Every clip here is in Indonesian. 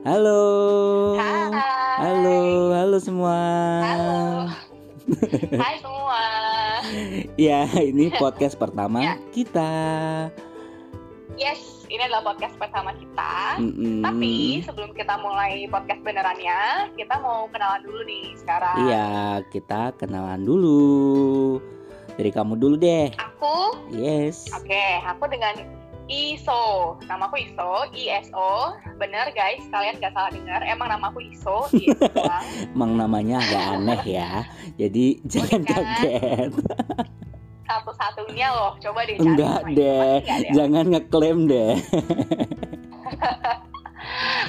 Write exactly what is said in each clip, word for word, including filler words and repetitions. Halo. Hai. Halo, halo semua. Halo. Hai semua. Ya, ini podcast pertama ya. kita. Yes. Ini adalah podcast pertama kita. Mm-mm. Tapi sebelum kita mulai podcast benerannya, kita mau kenalan dulu nih sekarang. Iya, kita kenalan dulu. Dari kamu dulu deh. Aku? Yes. Oke, okay, aku dengan Iso. Nama aku Iso, I S O. Bener guys, kalian gak salah dengar. Emang nama aku Iso, Iso. Emang namanya agak aneh ya. Jadi jangan kaget. Satu-satunya loh, coba deh cari. Enggak deh, jangan ngeklaim deh.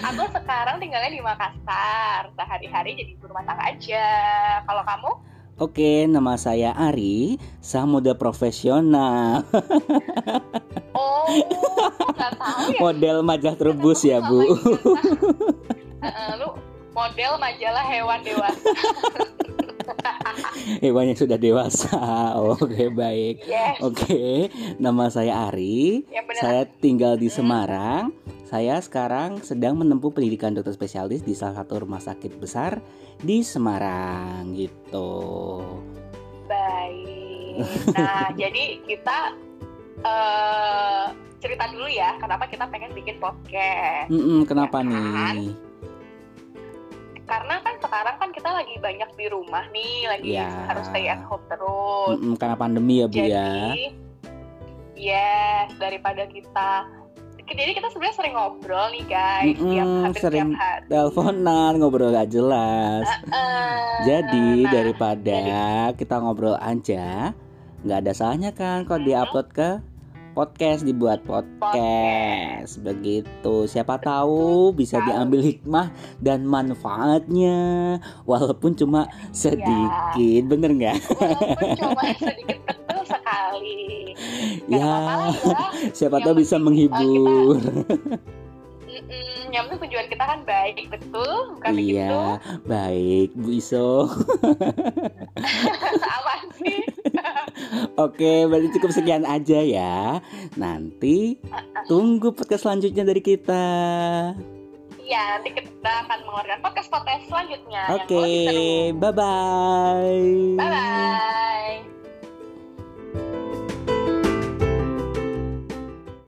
Aku sekarang tinggalnya di Makassar. Sehari-hari jadi ibu rumah tangga aja. Kalau kamu? Oke, nama saya Ari. Saya model profesional. Oh, gak tahu ya. Model majalah Trubus ya, Bu. uh, Lu model majalah hewan dewasa. Hewannya sudah dewasa. Oh, oke, okay, baik. Yes. Oke, okay. Nama saya Ari. Ya, saya tinggal di Semarang. Saya sekarang sedang menempuh pendidikan dokter spesialis di salah satu rumah sakit besar di Semarang gitu. Baik. Nah, jadi kita uh, cerita dulu ya kenapa kita pengen bikin podcast. Mm-mm, kenapa ya, kan? nih? Karena kan sekarang kan kita lagi banyak di rumah nih, lagi ya. harus stay at home terus. Mm-mm, karena pandemi ya, Bu. Jadi, ya. Yes, daripada kita, jadi kita sebenarnya sering ngobrol nih guys, tiap hampir sering tiap hari. Teleponan, ngobrol gak jelas. Uh, uh, jadi nah, daripada jadi, kita ngobrol aja, nggak ada salahnya kan kalau uh, diupload ke podcast, dibuat podcast, podcast. Begitu. Siapa tahu bisa diambil hikmah dan manfaatnya walaupun cuma sedikit, ya. Bener nggak? Walaupun cuma sedikit, betul sekali. Gak ya, ya. Siapa yang tahu bisa menghibur. Kita... yang penting tujuan kita kan baik, betul? Bukan begitu? Iya, baik, Bu Iso. Apa sih? Oke, berarti cukup sekian aja ya. Nanti tunggu podcast selanjutnya dari kita. Iya, nanti kita akan mengeluarkan podcast-podcast selanjutnya. Oke, bye-bye. Bye-bye.